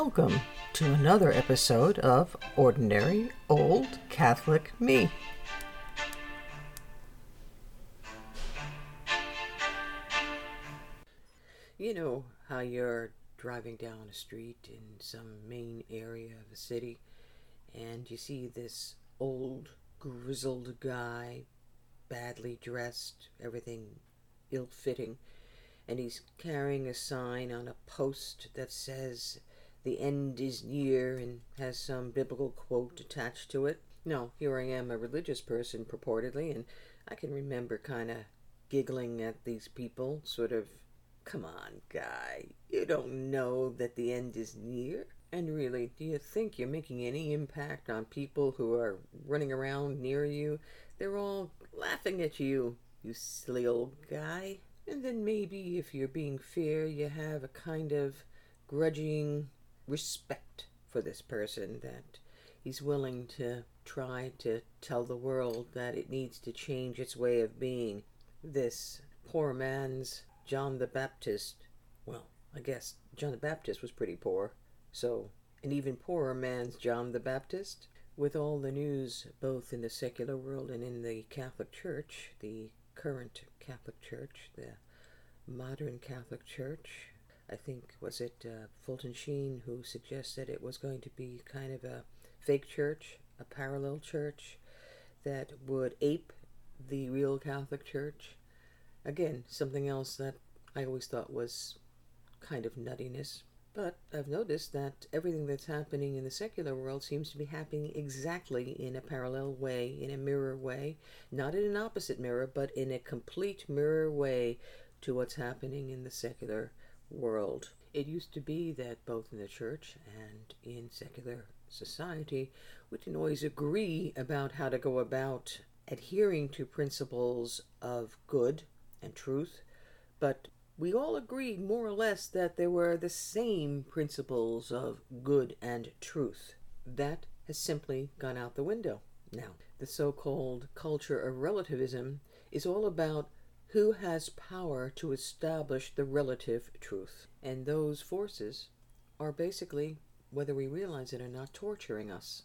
Welcome to another episode of Ordinary Old Catholic Me. You know how you're driving down a street in some main area of a city and you see this old, grizzled guy, badly dressed, everything ill-fitting, and he's carrying a sign on a post that says, "The end is near," and has some biblical quote attached to it. Now, here I am, a religious person, purportedly, and I can remember kind of giggling at these people, sort of, "Come on, guy, you don't know that the end is near?" And really, do you think you're making any impact on people who are running around near you? They're all laughing at you, you silly old guy. And then maybe, if you're being fair, you have a kind of grudging respect for this person, that he's willing to try to tell the world that it needs to change its way of being. This poor man's John the Baptist. Well, I guess John the Baptist was pretty poor. So, an even poorer man's John the Baptist. With all the news, both in the secular world and in the Catholic Church, the current Catholic Church, the modern Catholic Church. I think, was it Fulton Sheen who suggested it was going to be kind of a fake church, a parallel church that would ape the real Catholic Church? Again, something else that I always thought was kind of nuttiness. But I've noticed that everything that's happening in the secular world seems to be happening exactly in a parallel way, in a mirror way, not in an opposite mirror, but in a complete mirror way to what's happening in the secular world. It used to be that both in the church and in secular society, we didn't always agree about how to go about adhering to principles of good and truth, but we all agreed more or less that there were the same principles of good and truth. That has simply gone out the window now. The so-called culture of relativism is all about who has power to establish the relative truth. And those forces are basically, whether we realize it or not, torturing us,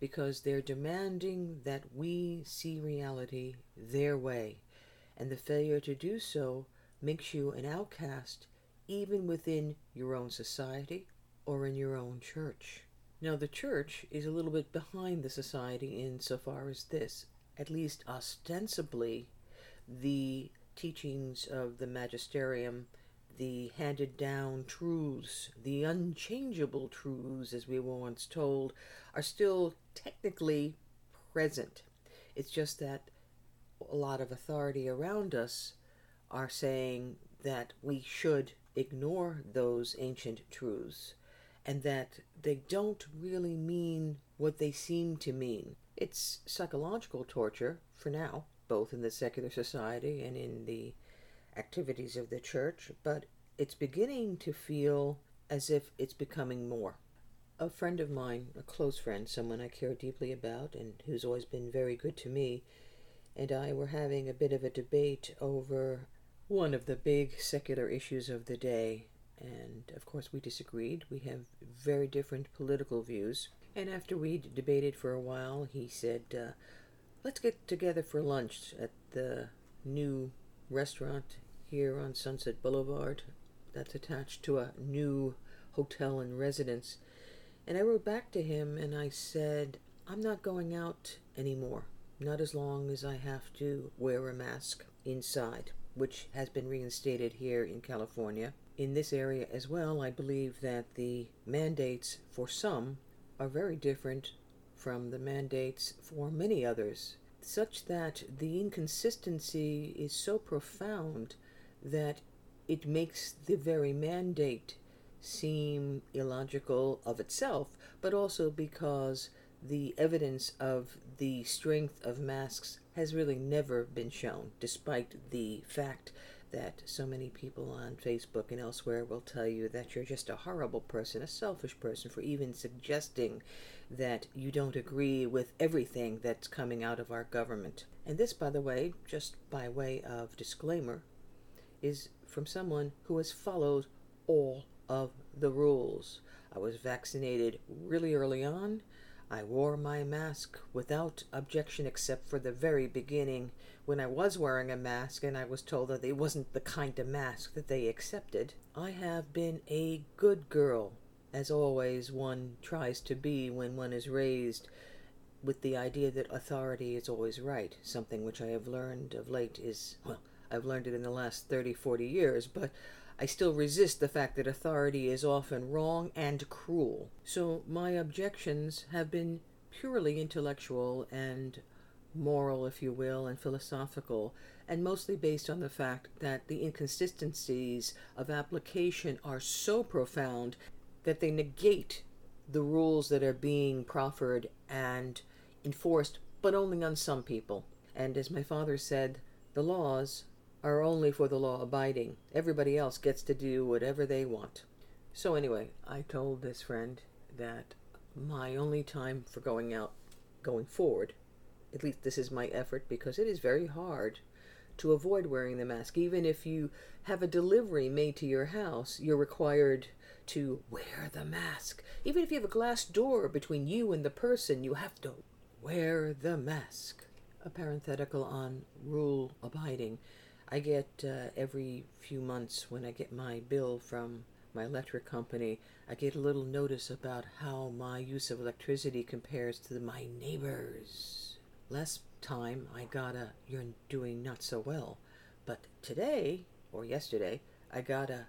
because they're demanding that we see reality their way. And the failure to do so makes you an outcast, even within your own society or in your own church. Now, the church is a little bit behind the society insofar as this, at least ostensibly, the teachings of the Magisterium, the handed down truths, the unchangeable truths, as we were once told, are still technically present. It's just that a lot of authority around us are saying that we should ignore those ancient truths and that they don't really mean what they seem to mean. It's psychological torture for now, both in the secular society and in the activities of the church, but it's beginning to feel as if it's becoming more. A friend of mine, a close friend, someone I care deeply about and who's always been very good to me, and I were having a bit of a debate over one of the big secular issues of the day, and of course we disagreed. We have very different political views, and after we debated for a while, he said, "Let's get together for lunch at the new restaurant here on Sunset Boulevard that's attached to a new hotel and residence." And I wrote back to him and I said, "I'm not going out anymore, not as long as I have to wear a mask inside," which has been reinstated here in California. In this area as well, I believe that the mandates for some are very different from the mandates for many others, such that the inconsistency is so profound that it makes the very mandate seem illogical of itself, but also because the evidence of the strength of masks has really never been shown, despite the fact that so many people on Facebook and elsewhere will tell you that you're just a horrible person, a selfish person, for even suggesting that you don't agree with everything that's coming out of our government. And this, by the way, just by way of disclaimer, is from someone who has followed all of the rules. I was vaccinated really early on. I wore my mask without objection except for the very beginning when I was wearing a mask and I was told that it wasn't the kind of mask that they accepted. I have been a good girl, as always one tries to be when one is raised with the idea that authority is always right, something which I have learned of late is, well, I've learned it in the last 30, 40 years, but I still resist the fact that authority is often wrong and cruel. So my objections have been purely intellectual and moral, if you will, and philosophical, and mostly based on the fact that the inconsistencies of application are so profound that they negate the rules that are being proffered and enforced, but only on some people. And as my father said, the laws are only for the law-abiding. Everybody else gets to do whatever they want. So anyway, I told this friend that my only time for going out, going forward, at least this is my effort, because it is very hard to avoid wearing the mask. Even if you have a delivery made to your house, you're required to wear the mask. Even if you have a glass door between you and the person, you have to wear the mask. A parenthetical on rule-abiding. I get every few months when I get my bill from my electric company, I get a little notice about how my use of electricity compares to my neighbors. Last time I got a "you're doing not so well," but today or yesterday I got a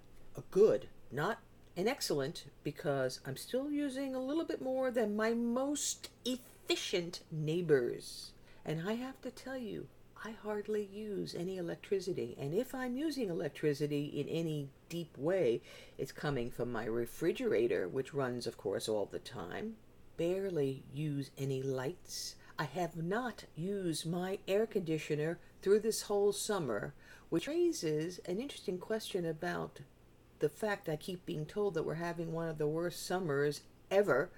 good, not an excellent, because I'm still using a little bit more than my most efficient neighbors. And I have to tell you, I hardly use any electricity, and if I'm using electricity in any deep way, it's coming from my refrigerator, which runs, of course, all the time. Barely use any lights. I have not used my air conditioner through this whole summer, which raises an interesting question about the fact I keep being told that we're having one of the worst summers ever.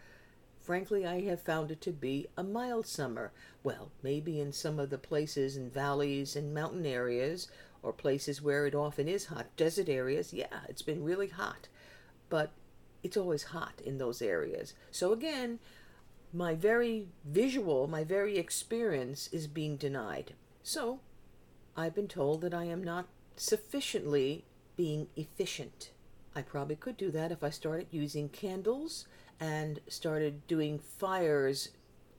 Frankly, I have found it to be a mild summer. Well, maybe in some of the places and valleys and mountain areas, or places where it often is hot, desert areas, yeah, it's been really hot. But it's always hot in those areas. So again, my very visual, my very experience is being denied. So I've been told that I am not sufficiently being efficient. I probably could do that if I started using candles and started doing fires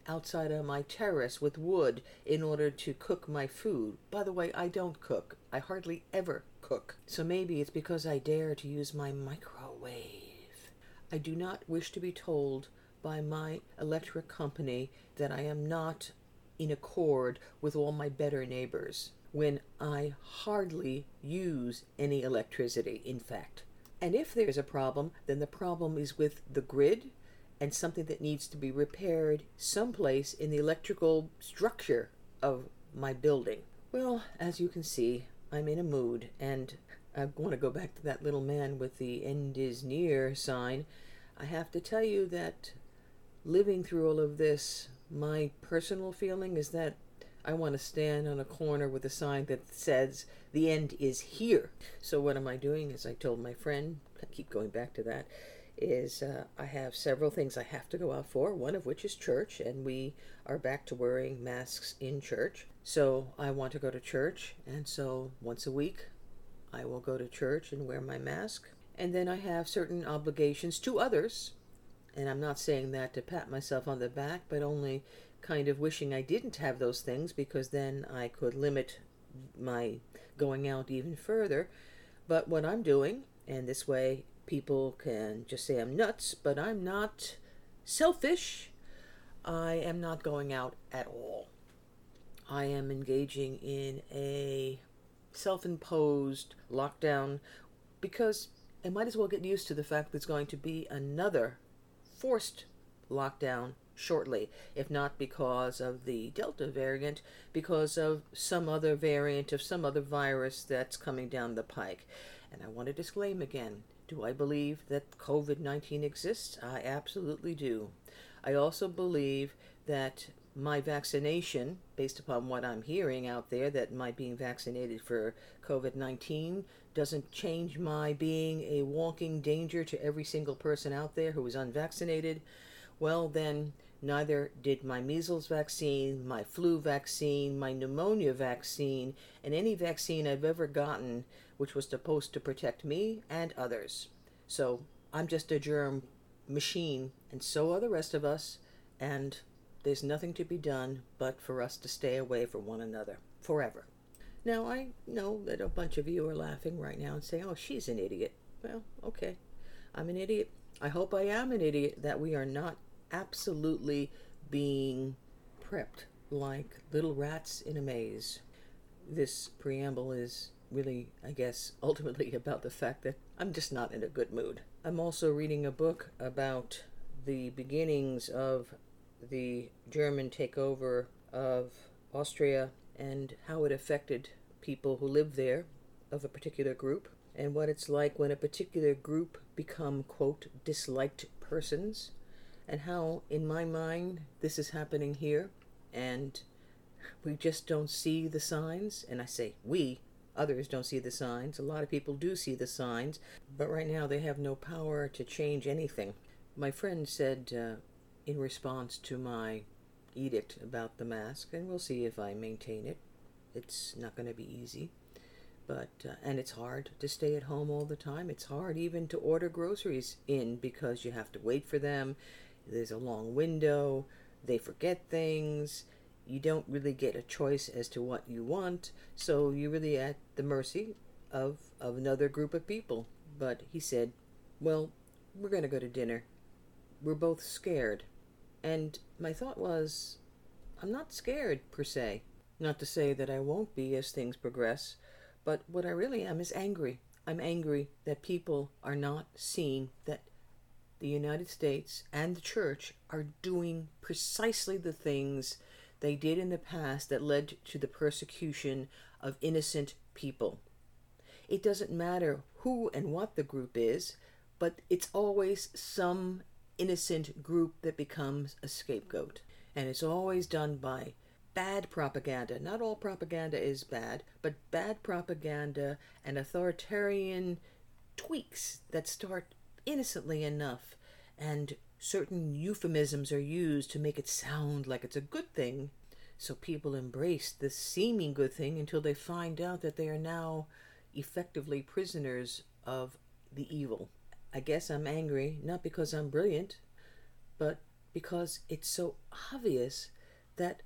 outside on my terrace with wood in order to cook my food. By the way, I don't cook. I hardly ever cook. So maybe it's because I dare to use my microwave. I do not wish to be told by my electric company that I am not in accord with all my better neighbors when I hardly use any electricity, in fact. And if there's a problem, then the problem is with the grid and something that needs to be repaired someplace in the electrical structure of my building. Well, as you can see, I'm in a mood, and I want to go back to that little man with the "end is near" sign. I have to tell you that living through all of this, my personal feeling is that I want to stand on a corner with a sign that says, "The end is here." So what am I doing? As I told my friend, I keep going back to that, is I have several things I have to go out for, one of which is church, and we are back to wearing masks in church. So I want to go to church, and so once a week I will go to church and wear my mask. And then I have certain obligations to others, and I'm not saying that to pat myself on the back, but only kind of wishing I didn't have those things, because then I could limit my going out even further. But what I'm doing, and this way people can just say I'm nuts, but I'm not selfish. I am not going out at all. I am engaging in a self-imposed lockdown because I might as well get used to the fact there's going to be another forced lockdown shortly, if not because of the Delta variant, because of some other variant of some other virus that's coming down the pike. And I want to disclaim again, do I believe that COVID 19 exists? I absolutely do. I also believe that my vaccination, based upon what I'm hearing out there, that my being vaccinated for COVID 19 doesn't change my being a walking danger to every single person out there who is unvaccinated, well then, neither did my measles vaccine, my flu vaccine, my pneumonia vaccine, and any vaccine I've ever gotten, which was supposed to protect me and others. So I'm just a germ machine, and so are the rest of us, and there's nothing to be done but for us to stay away from one another forever. Now, I know that a bunch of you are laughing right now and saying, oh, she's an idiot. Well, okay, I'm an idiot. I hope I am an idiot, that we are not absolutely being prepped like little rats in a maze. This preamble is really, I guess, ultimately about the fact that I'm just not in a good mood. I'm also reading a book about the beginnings of the German takeover of Austria and how it affected people who lived there of a particular group, and what it's like when a particular group become, quote, disliked persons, and how, in my mind, this is happening here, and we just don't see the signs. And I say we, others don't see the signs. A lot of people do see the signs, but right now they have no power to change anything. My friend said, in response to my edict about the mask, and we'll see if I maintain it. It's not going to be easy, but and it's hard to stay at home all the time. It's hard even to order groceries in because you have to wait for them. There's a long window. They forget things. You don't really get a choice as to what you want, so you're really at the mercy of another group of people. But he said, well, we're going to go to dinner. We're both scared. And my thought was, I'm not scared, per se. Not to say that I won't be as things progress, but what I really am is angry. I'm angry that people are not seeing that the United States and the Church are doing precisely the things they did in the past that led to the persecution of innocent people. It doesn't matter who and what the group is, but it's always some innocent group that becomes a scapegoat. And it's always done by bad propaganda. Not all propaganda is bad, but bad propaganda and authoritarian tweaks that start innocently enough, and certain euphemisms are used to make it sound like it's a good thing, so people embrace this seeming good thing until they find out that they are now effectively prisoners of the evil. I guess I'm angry, not because I'm brilliant, but because it's so obvious that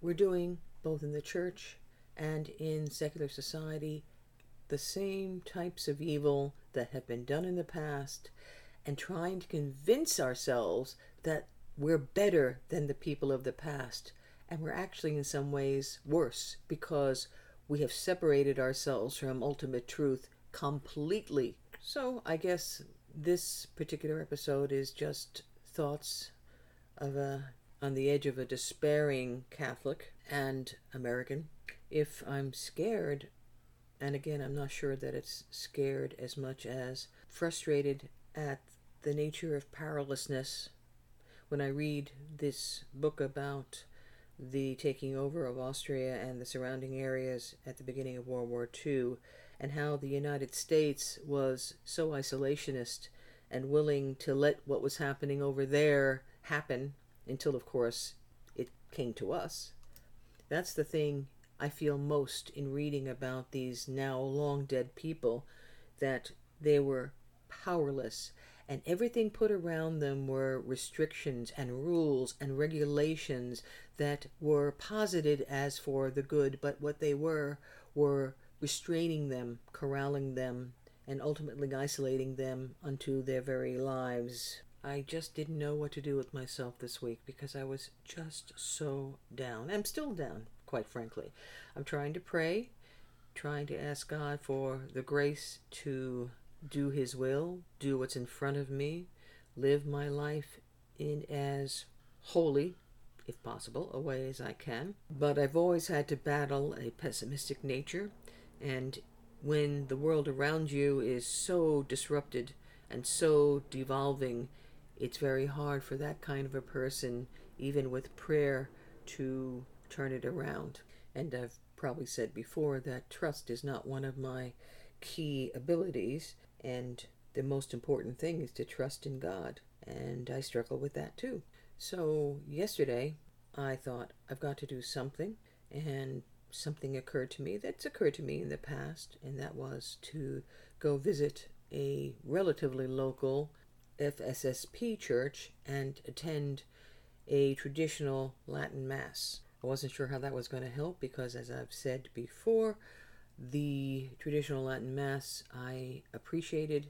we're doing, both in the church and in secular society, the same types of evil that have been done in the past, and trying to convince ourselves that we're better than the people of the past. And we're actually in some ways worse because we have separated ourselves from ultimate truth completely. So I guess this particular episode is just thoughts of on the edge of a despairing Catholic and American. If I'm scared, and again, I'm not sure that it's scared as much as frustrated at the nature of powerlessness. When I read this book about the taking over of Austria and the surrounding areas at the beginning of World War II, and how the United States was so isolationist and willing to let what was happening over there happen, until, of course, it came to us. That's the thing I feel most in reading about these now long dead people, that they were powerless, and everything put around them were restrictions and rules and regulations that were posited as for the good, but what they were restraining them, corralling them, and ultimately isolating them unto their very lives. I just didn't know what to do with myself this week because I was just so down. I'm still down, quite frankly. I'm trying to pray, trying to ask God for the grace to do His will, do what's in front of me, live my life in as holy, if possible, a way as I can. But I've always had to battle a pessimistic nature, and when the world around you is so disrupted and so devolving, it's very hard for that kind of a person, even with prayer, to turn it around. And I've probably said before that trust is not one of my key abilities, and the most important thing is to trust in God, and I struggle with that too. So yesterday I thought, I've got to do something, and something occurred to me that's occurred to me in the past, and that was to go visit a relatively local FSSP church and attend a traditional Latin Mass. I wasn't sure how that was going to help because, as I've said before, the traditional Latin Mass I appreciated.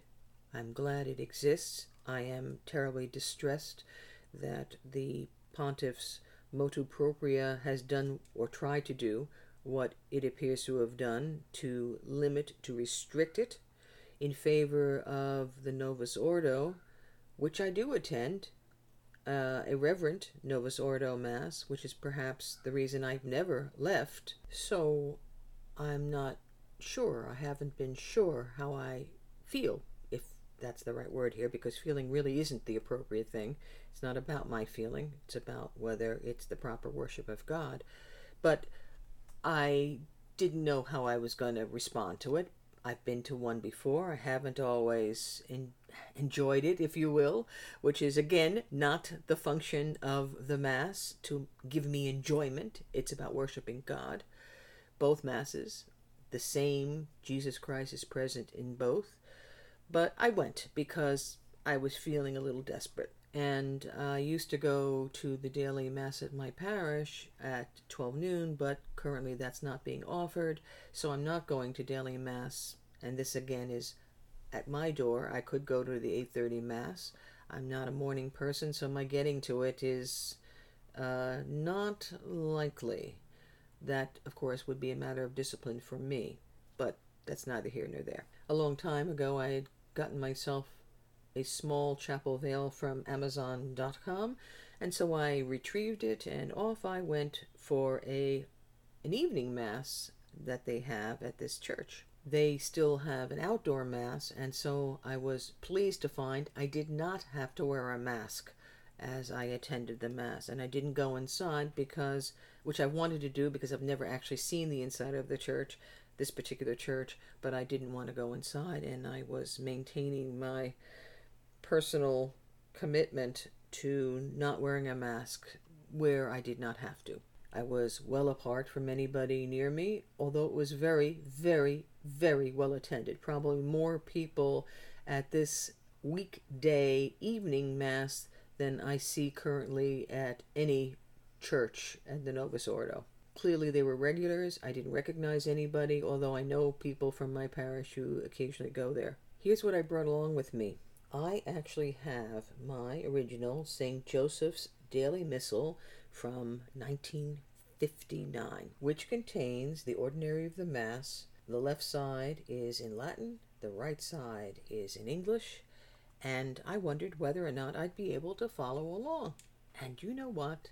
I'm glad it exists. I am terribly distressed that the pontiff's motu proprio has done or tried to do what it appears to have done to limit, to restrict it in favor of the Novus Ordo, which I do attend, a reverent Novus Ordo Mass, which is perhaps the reason I've never left. So I'm not sure. I haven't been sure how I feel, if that's the right word here, because feeling really isn't the appropriate thing. It's not about my feeling. It's about whether it's the proper worship of God. But I didn't know how I was going to respond to it. I've been to one before. I haven't always enjoyed it, if you will, which is, again, not the function of the Mass to give me enjoyment. It's about worshiping God. Both Masses, the same Jesus Christ is present in both. But I went because I was feeling a little desperate. And I used to go to the daily Mass at my parish at 12 noon, but currently that's not being offered, so I'm not going to daily Mass. And this, again, is at my door. I could go to the 8:30 Mass. I'm not a morning person, so my getting to it is not likely. That, of course, would be a matter of discipline for me, but that's neither here nor there. A long time ago, I had gotten myself a small chapel veil from Amazon.com, and so I retrieved it, and off I went for an evening Mass that they have at this church. They still have an outdoor Mass, and so I was pleased to find I did not have to wear a mask as I attended the Mass, and I didn't go inside because, which I wanted to do because I've never actually seen the inside of the church, this particular church, but I didn't want to go inside, and I was maintaining my personal commitment to not wearing a mask where I did not have to. I was well apart from anybody near me, although it was very, very, very well attended. Probably more people at this weekday evening Mass than I see currently at any church at the Novus Ordo. Clearly they were regulars. I didn't recognize anybody, although I know people from my parish who occasionally go there. Here's what I brought along with me. I actually have my original St. Joseph's Daily Missal from 1959, which contains the ordinary of the Mass. The left side is in Latin, the right side is in English, and I wondered whether or not I'd be able to follow along. And you know what?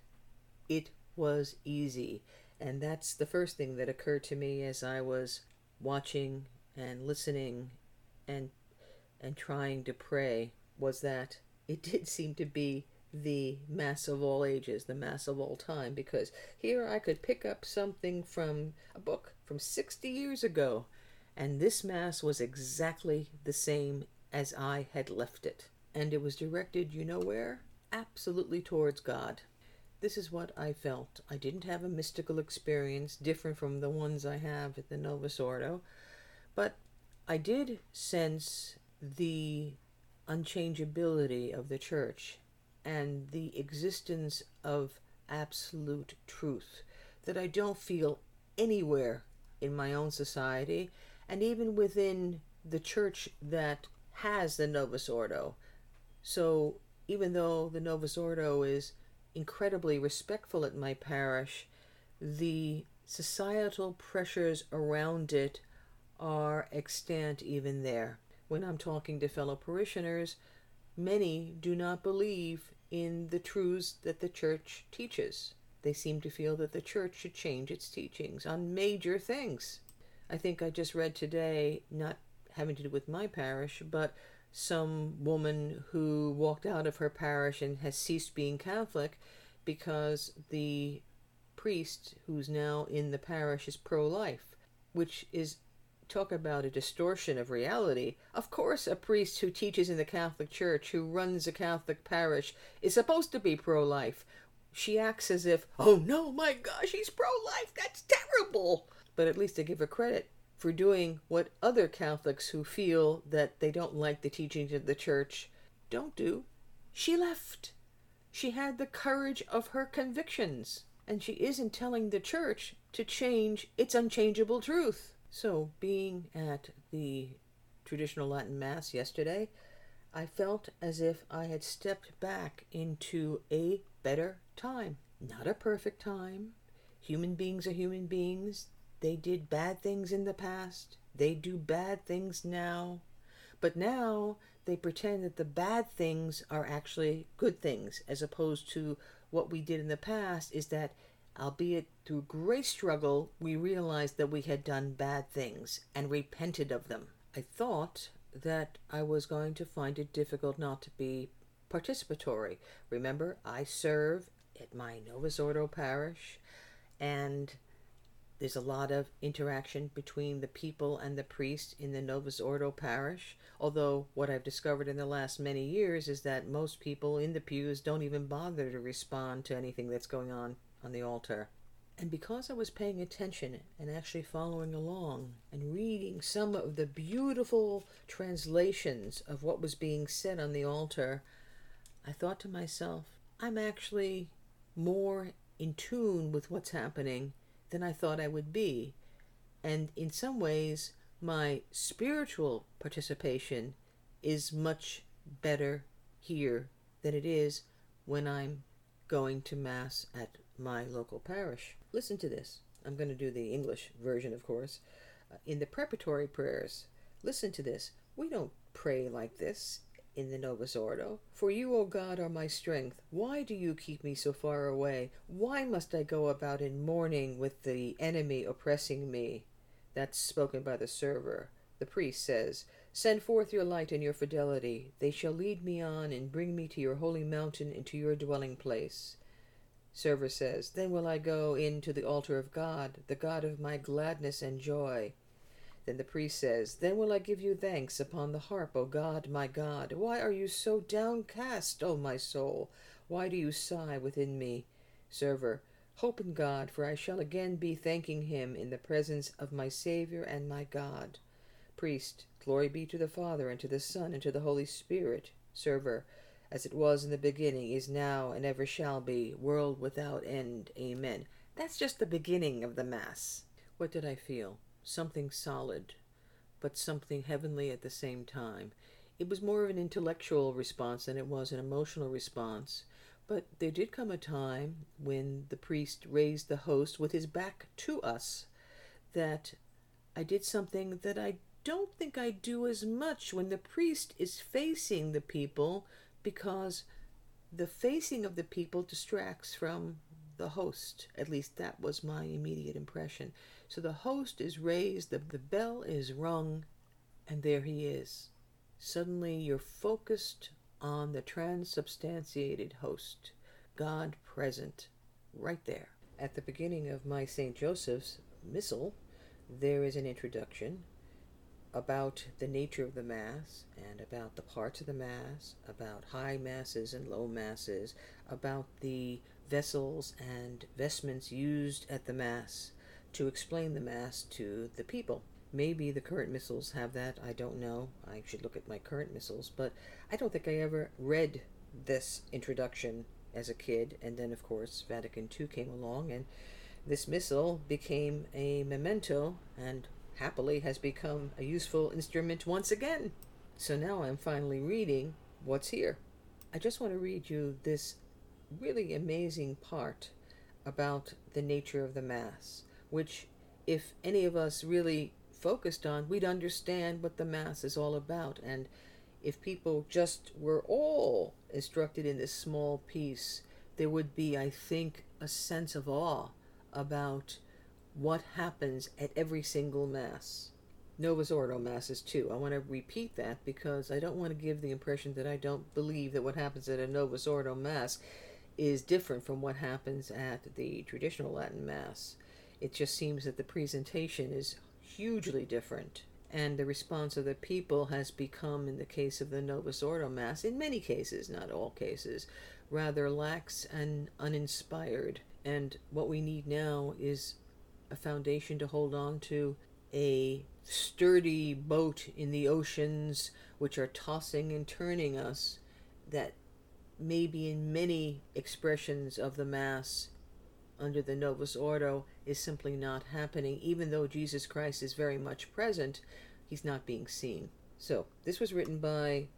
It was easy. And that's the first thing that occurred to me as I was watching and listening and trying to pray, was that it did seem to be the Mass of all ages, the Mass of all time, because here I could pick up something from a book from 60 years ago, and this Mass was exactly the same as I had left it. And it was directed, you know where? Absolutely towards God. This is what I felt. I didn't have a mystical experience different from the ones I have at the Novus Ordo, but I did sense the unchangeability of the church and the existence of absolute truth that I don't feel anywhere in my own society, and even within the church that has the Novus Ordo. So even though the Novus Ordo is incredibly respectful at my parish, the societal pressures around it are extant even there. When I'm talking to fellow parishioners, many do not believe in the truths that the church teaches. They seem to feel that the church should change its teachings on major things. I think I just read today, not having to do with my parish, but some woman who walked out of her parish and has ceased being Catholic because the priest who's now in the parish is pro-life, which is, talk about a distortion of reality. Of course, a priest who teaches in the Catholic Church, who runs a Catholic parish, is supposed to be pro-life. She acts as if, oh no, my gosh, he's pro-life, that's terrible! But at least I give her credit for doing what other Catholics who feel that they don't like the teachings of the Church don't do. She left. She had the courage of her convictions, and she isn't telling the Church to change its unchangeable truth. So, being at the traditional Latin Mass yesterday, I felt as if I had stepped back into a better time. Not a perfect time. Human beings are human beings. They did bad things in the past. They do bad things now. But now, they pretend that the bad things are actually good things, as opposed to what we did in the past is that, albeit through great struggle, we realized that we had done bad things and repented of them. I thought that I was going to find it difficult not to be participatory. Remember, I serve at my Novus Ordo parish, and there's a lot of interaction between the people and the priest in the Novus Ordo parish, although what I've discovered in the last many years is that most people in the pews don't even bother to respond to anything that's going on the altar. And because I was paying attention and actually following along and reading some of the beautiful translations of what was being said on the altar, I thought to myself, I'm actually more in tune with what's happening than I thought I would be. And in some ways, my spiritual participation is much better here than it is when I'm going to Mass at my local parish. Listen to this. I'm going to do the English version, of course. In the preparatory prayers, listen to this. We don't pray like this in the Novus Ordo. For you, O God, are my strength. Why do you keep me so far away? Why must I go about in mourning with the enemy oppressing me? That's spoken by the server. The priest says, send forth your light and your fidelity. They shall lead me on and bring me to your holy mountain and to your dwelling place. Server says, then will I go in to the altar of God, the God of my gladness and joy. Then the priest says, then will I give you thanks upon the harp, O God, my God. Why are you so downcast, O my soul? Why do you sigh within me? Server, hope in God, for I shall again be thanking him in the presence of my Savior and my God. Priest, glory be to the Father, and to the Son, and to the Holy Spirit. Server, as it was in the beginning, is now, and ever shall be, world without end. Amen. That's just the beginning of the Mass. What did I feel? Something solid, but something heavenly at the same time. It was more of an intellectual response than it was an emotional response, but there did come a time when the priest raised the host with his back to us that I did something that I don't think I do as much when the priest is facing the people, because the facing of the people distracts from the host. At least that was my immediate impression. So the host is raised, the bell is rung, and there he is. Suddenly you're focused on the transubstantiated host, God present, right there. At the beginning of my St. Joseph's Missal, there is an introduction about the nature of the Mass, and about the parts of the Mass, about high Masses and low Masses, about the vessels and vestments used at the Mass to explain the Mass to the people. Maybe the current missals have that, I don't know. I should look at my current missals, but I don't think I ever read this introduction as a kid, and then of course Vatican II came along, and this missal became a memento, and happily has become a useful instrument once again. So now I'm finally reading what's here. I just want to read you this really amazing part about the nature of the Mass, which, if any of us really focused on, we'd understand what the Mass is all about. And if people just were all instructed in this small piece, there would be, I think, a sense of awe about what happens at every single Mass. Novus Ordo Masses too. I want to repeat that because I don't want to give the impression that I don't believe that what happens at a Novus Ordo Mass is different from what happens at the traditional Latin Mass. It just seems that the presentation is hugely different, and the response of the people has become, in the case of the Novus Ordo Mass, in many cases, not all cases, rather lax and uninspired. And what we need now is a foundation to hold on to, a sturdy boat in the oceans which are tossing and turning us, that maybe in many expressions of the Mass under the Novus Ordo is simply not happening. Even though Jesus Christ is very much present, he's not being seen. So this was written by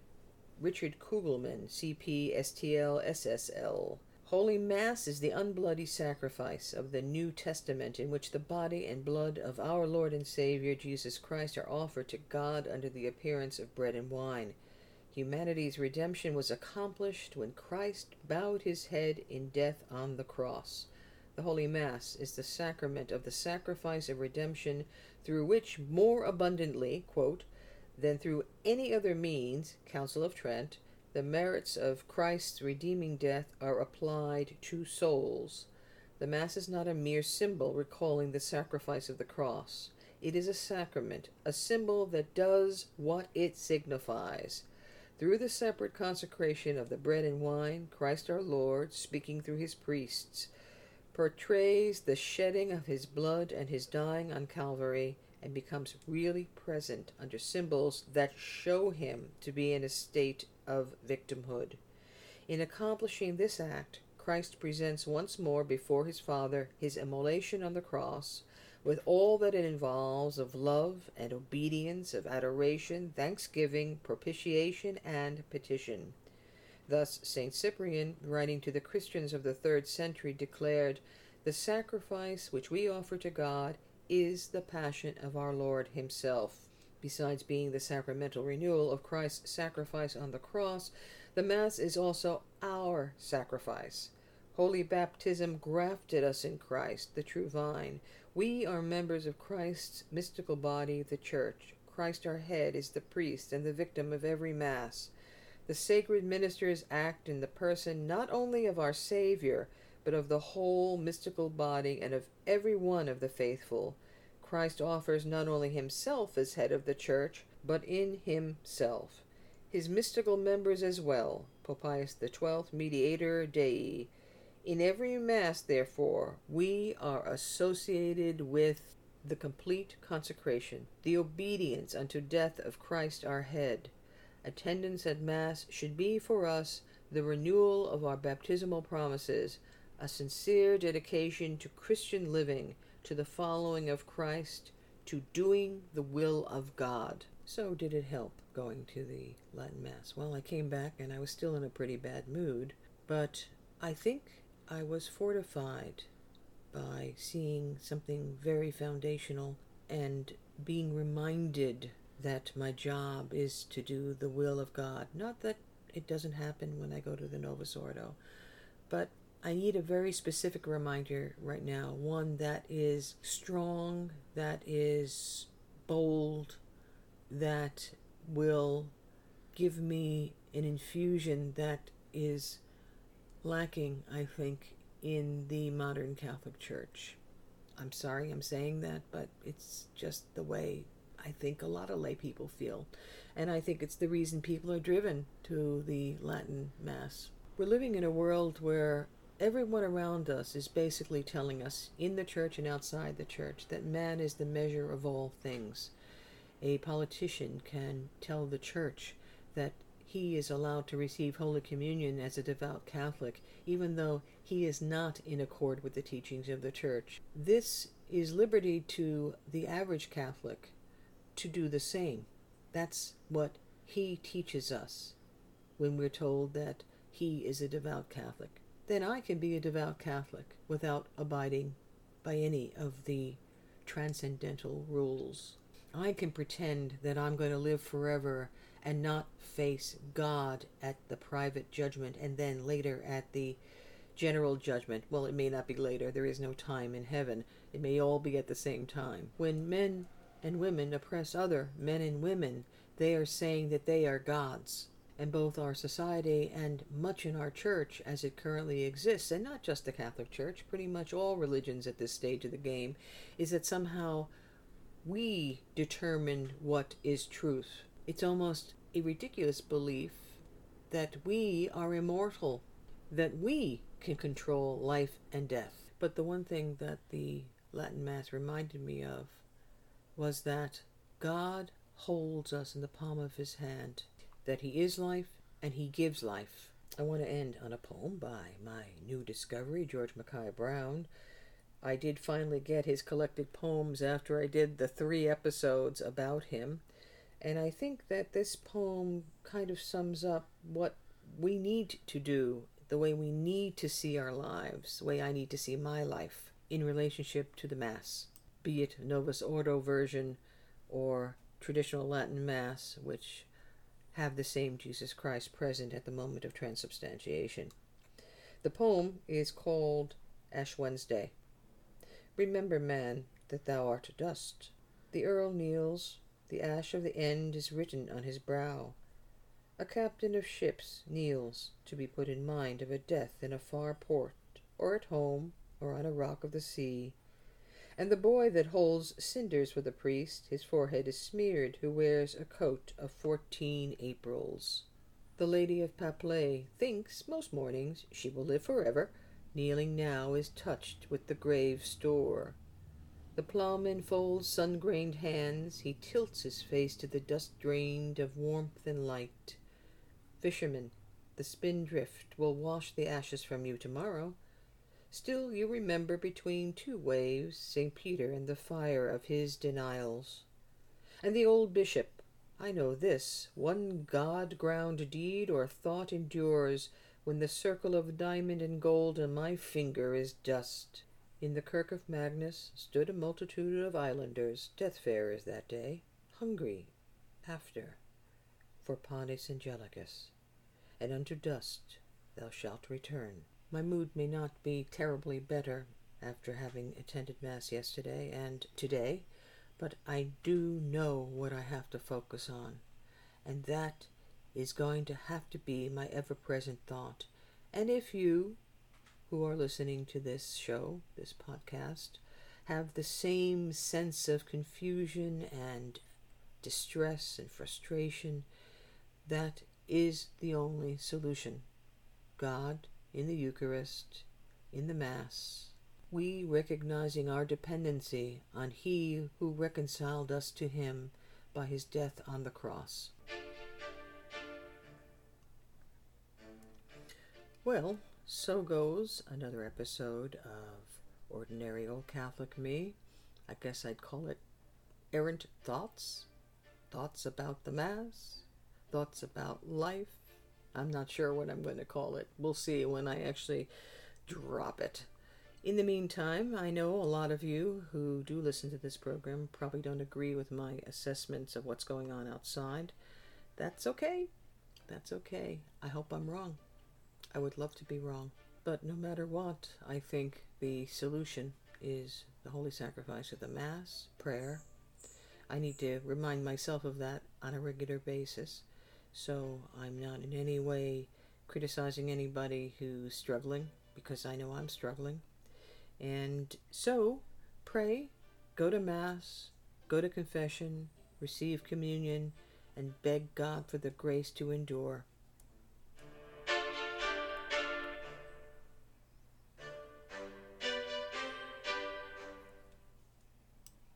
Richard Kugelman, CP, STL, SSL. Holy Mass is the unbloody sacrifice of the New Testament, in which the body and blood of our Lord and Savior Jesus Christ are offered to God under the appearance of bread and wine. Humanity's redemption was accomplished when Christ bowed his head in death on the cross. The Holy Mass is the sacrament of the sacrifice of redemption, through which more abundantly, quote, than through any other means, Council of Trent, the merits of Christ's redeeming death are applied to souls. The Mass is not a mere symbol recalling the sacrifice of the cross. It is a sacrament, a symbol that does what it signifies. Through the separate consecration of the bread and wine, Christ our Lord, speaking through his priests, portrays the shedding of his blood and his dying on Calvary, and becomes really present under symbols that show him to be in a state of victimhood. In accomplishing this act, Christ presents once more before his Father his immolation on the cross, with all that it involves of love and obedience, of adoration, thanksgiving, propitiation, and petition. Thus, Saint Cyprian, writing to the Christians of the 3rd century, declared, "The sacrifice which we offer to God is the passion of our Lord himself." Besides being the sacramental renewal of Christ's sacrifice on the cross, the Mass is also our sacrifice. Holy baptism grafted us in Christ, the true vine. We are members of Christ's mystical body, the Church. Christ, our head, is the priest and the victim of every Mass. The sacred ministers act in the person not only of our Savior, but of the whole mystical body and of every one of the faithful. Christ offers not only himself as head of the Church, but in himself his mystical members as well. Pope Pius XII, Mediator Dei. In every Mass, therefore, we are associated with the complete consecration, the obedience unto death of Christ our head. Attendance at Mass should be for us the renewal of our baptismal promises, a sincere dedication to Christian living, to the following of Christ, to doing the will of God. So did it help going to the Latin Mass? Well, I came back and I was still in a pretty bad mood, but I think I was fortified by seeing something very foundational and being reminded that my job is to do the will of God. Not that it doesn't happen when I go to the Novus Ordo, but I need a very specific reminder right now, one that is strong, that is bold, that will give me an infusion that is lacking, I think, in the modern Catholic Church. I'm sorry I'm saying that, but it's just the way I think a lot of lay people feel. And I think it's the reason people are driven to the Latin Mass. We're living in a world where everyone around us is basically telling us, in the Church and outside the Church, that man is the measure of all things. A politician can tell the Church that he is allowed to receive Holy Communion as a devout Catholic, even though he is not in accord with the teachings of the Church. This is liberty to the average Catholic to do the same. That's what he teaches us when we're told that he is a devout Catholic. Then I can be a devout Catholic without abiding by any of the transcendental rules. I can pretend that I'm going to live forever and not face God at the private judgment and then later at the general judgment. Well, it may not be later. There is no time in heaven. It may all be at the same time. When men and women oppress other men and women, they are saying that they are gods. and both our society and much in our church as it currently exists, and not just the Catholic Church, pretty much all religions at this stage of the game, is that somehow we determine what is truth. It's almost a ridiculous belief that we are immortal, that we can control life and death. But the one thing that the Latin Mass reminded me of was that God holds us in the palm of his hand, that he is life and he gives life. I want to end on a poem by my new discovery, George Mackay Brown. I did finally get his collected poems after I did the 3 episodes about him, and I think that this poem kind of sums up what we need to do, the way we need to see our lives, the way I need to see my life in relationship to the Mass, be it Novus Ordo version or traditional Latin Mass, which have the same Jesus Christ present at the moment of transubstantiation. The poem is called Ash Wednesday. Remember, man, that thou art dust. The earl kneels, the ash of the end is written on his brow. A captain of ships kneels to be put in mind of a death in a far port, or at home, or on a rock of the sea. And the boy that holds cinders for the priest, his forehead is smeared, who wears a coat of 14 Aprils. The lady of Paplay thinks, most mornings, she will live forever. Kneeling now is touched with the grave store. The plowman folds sun-grained hands, he tilts his face to the dust drained of warmth and light. Fisherman, the spindrift will wash the ashes from you tomorrow. Still you remember between 2 waves St. Peter and the fire of his denials. And the old bishop, I know this, one God-ground deed or thought endures when the circle of diamond and gold on my finger is dust. In the kirk of Magnus stood a multitude of islanders, death-farers that day, hungry, after, for Panis Angelicus. And unto dust thou shalt return. My mood may not be terribly better after having attended Mass yesterday and today, but I do know what I have to focus on, and that is going to have to be my ever-present thought. And if you, who are listening to this show, this podcast, have the same sense of confusion and distress and frustration, that is the only solution. God, in the Eucharist, in the Mass, we recognizing our dependency on He who reconciled us to Him by His death on the cross. Well, so goes another episode of Ordinary Old Catholic Me. I guess I'd call it errant thoughts, thoughts about the Mass, thoughts about life. I'm not sure what I'm going to call it. We'll see when I actually drop it. In the meantime, I know a lot of you who do listen to this program probably don't agree with my assessments of what's going on outside. That's okay. That's okay. I hope I'm wrong. I would love to be wrong. But no matter what, I think the solution is the Holy Sacrifice of the Mass, prayer. I need to remind myself of that on a regular basis. So I'm not in any way criticizing anybody who's struggling, because I know I'm struggling. And so, pray, go to Mass, go to confession, receive communion, and beg God for the grace to endure.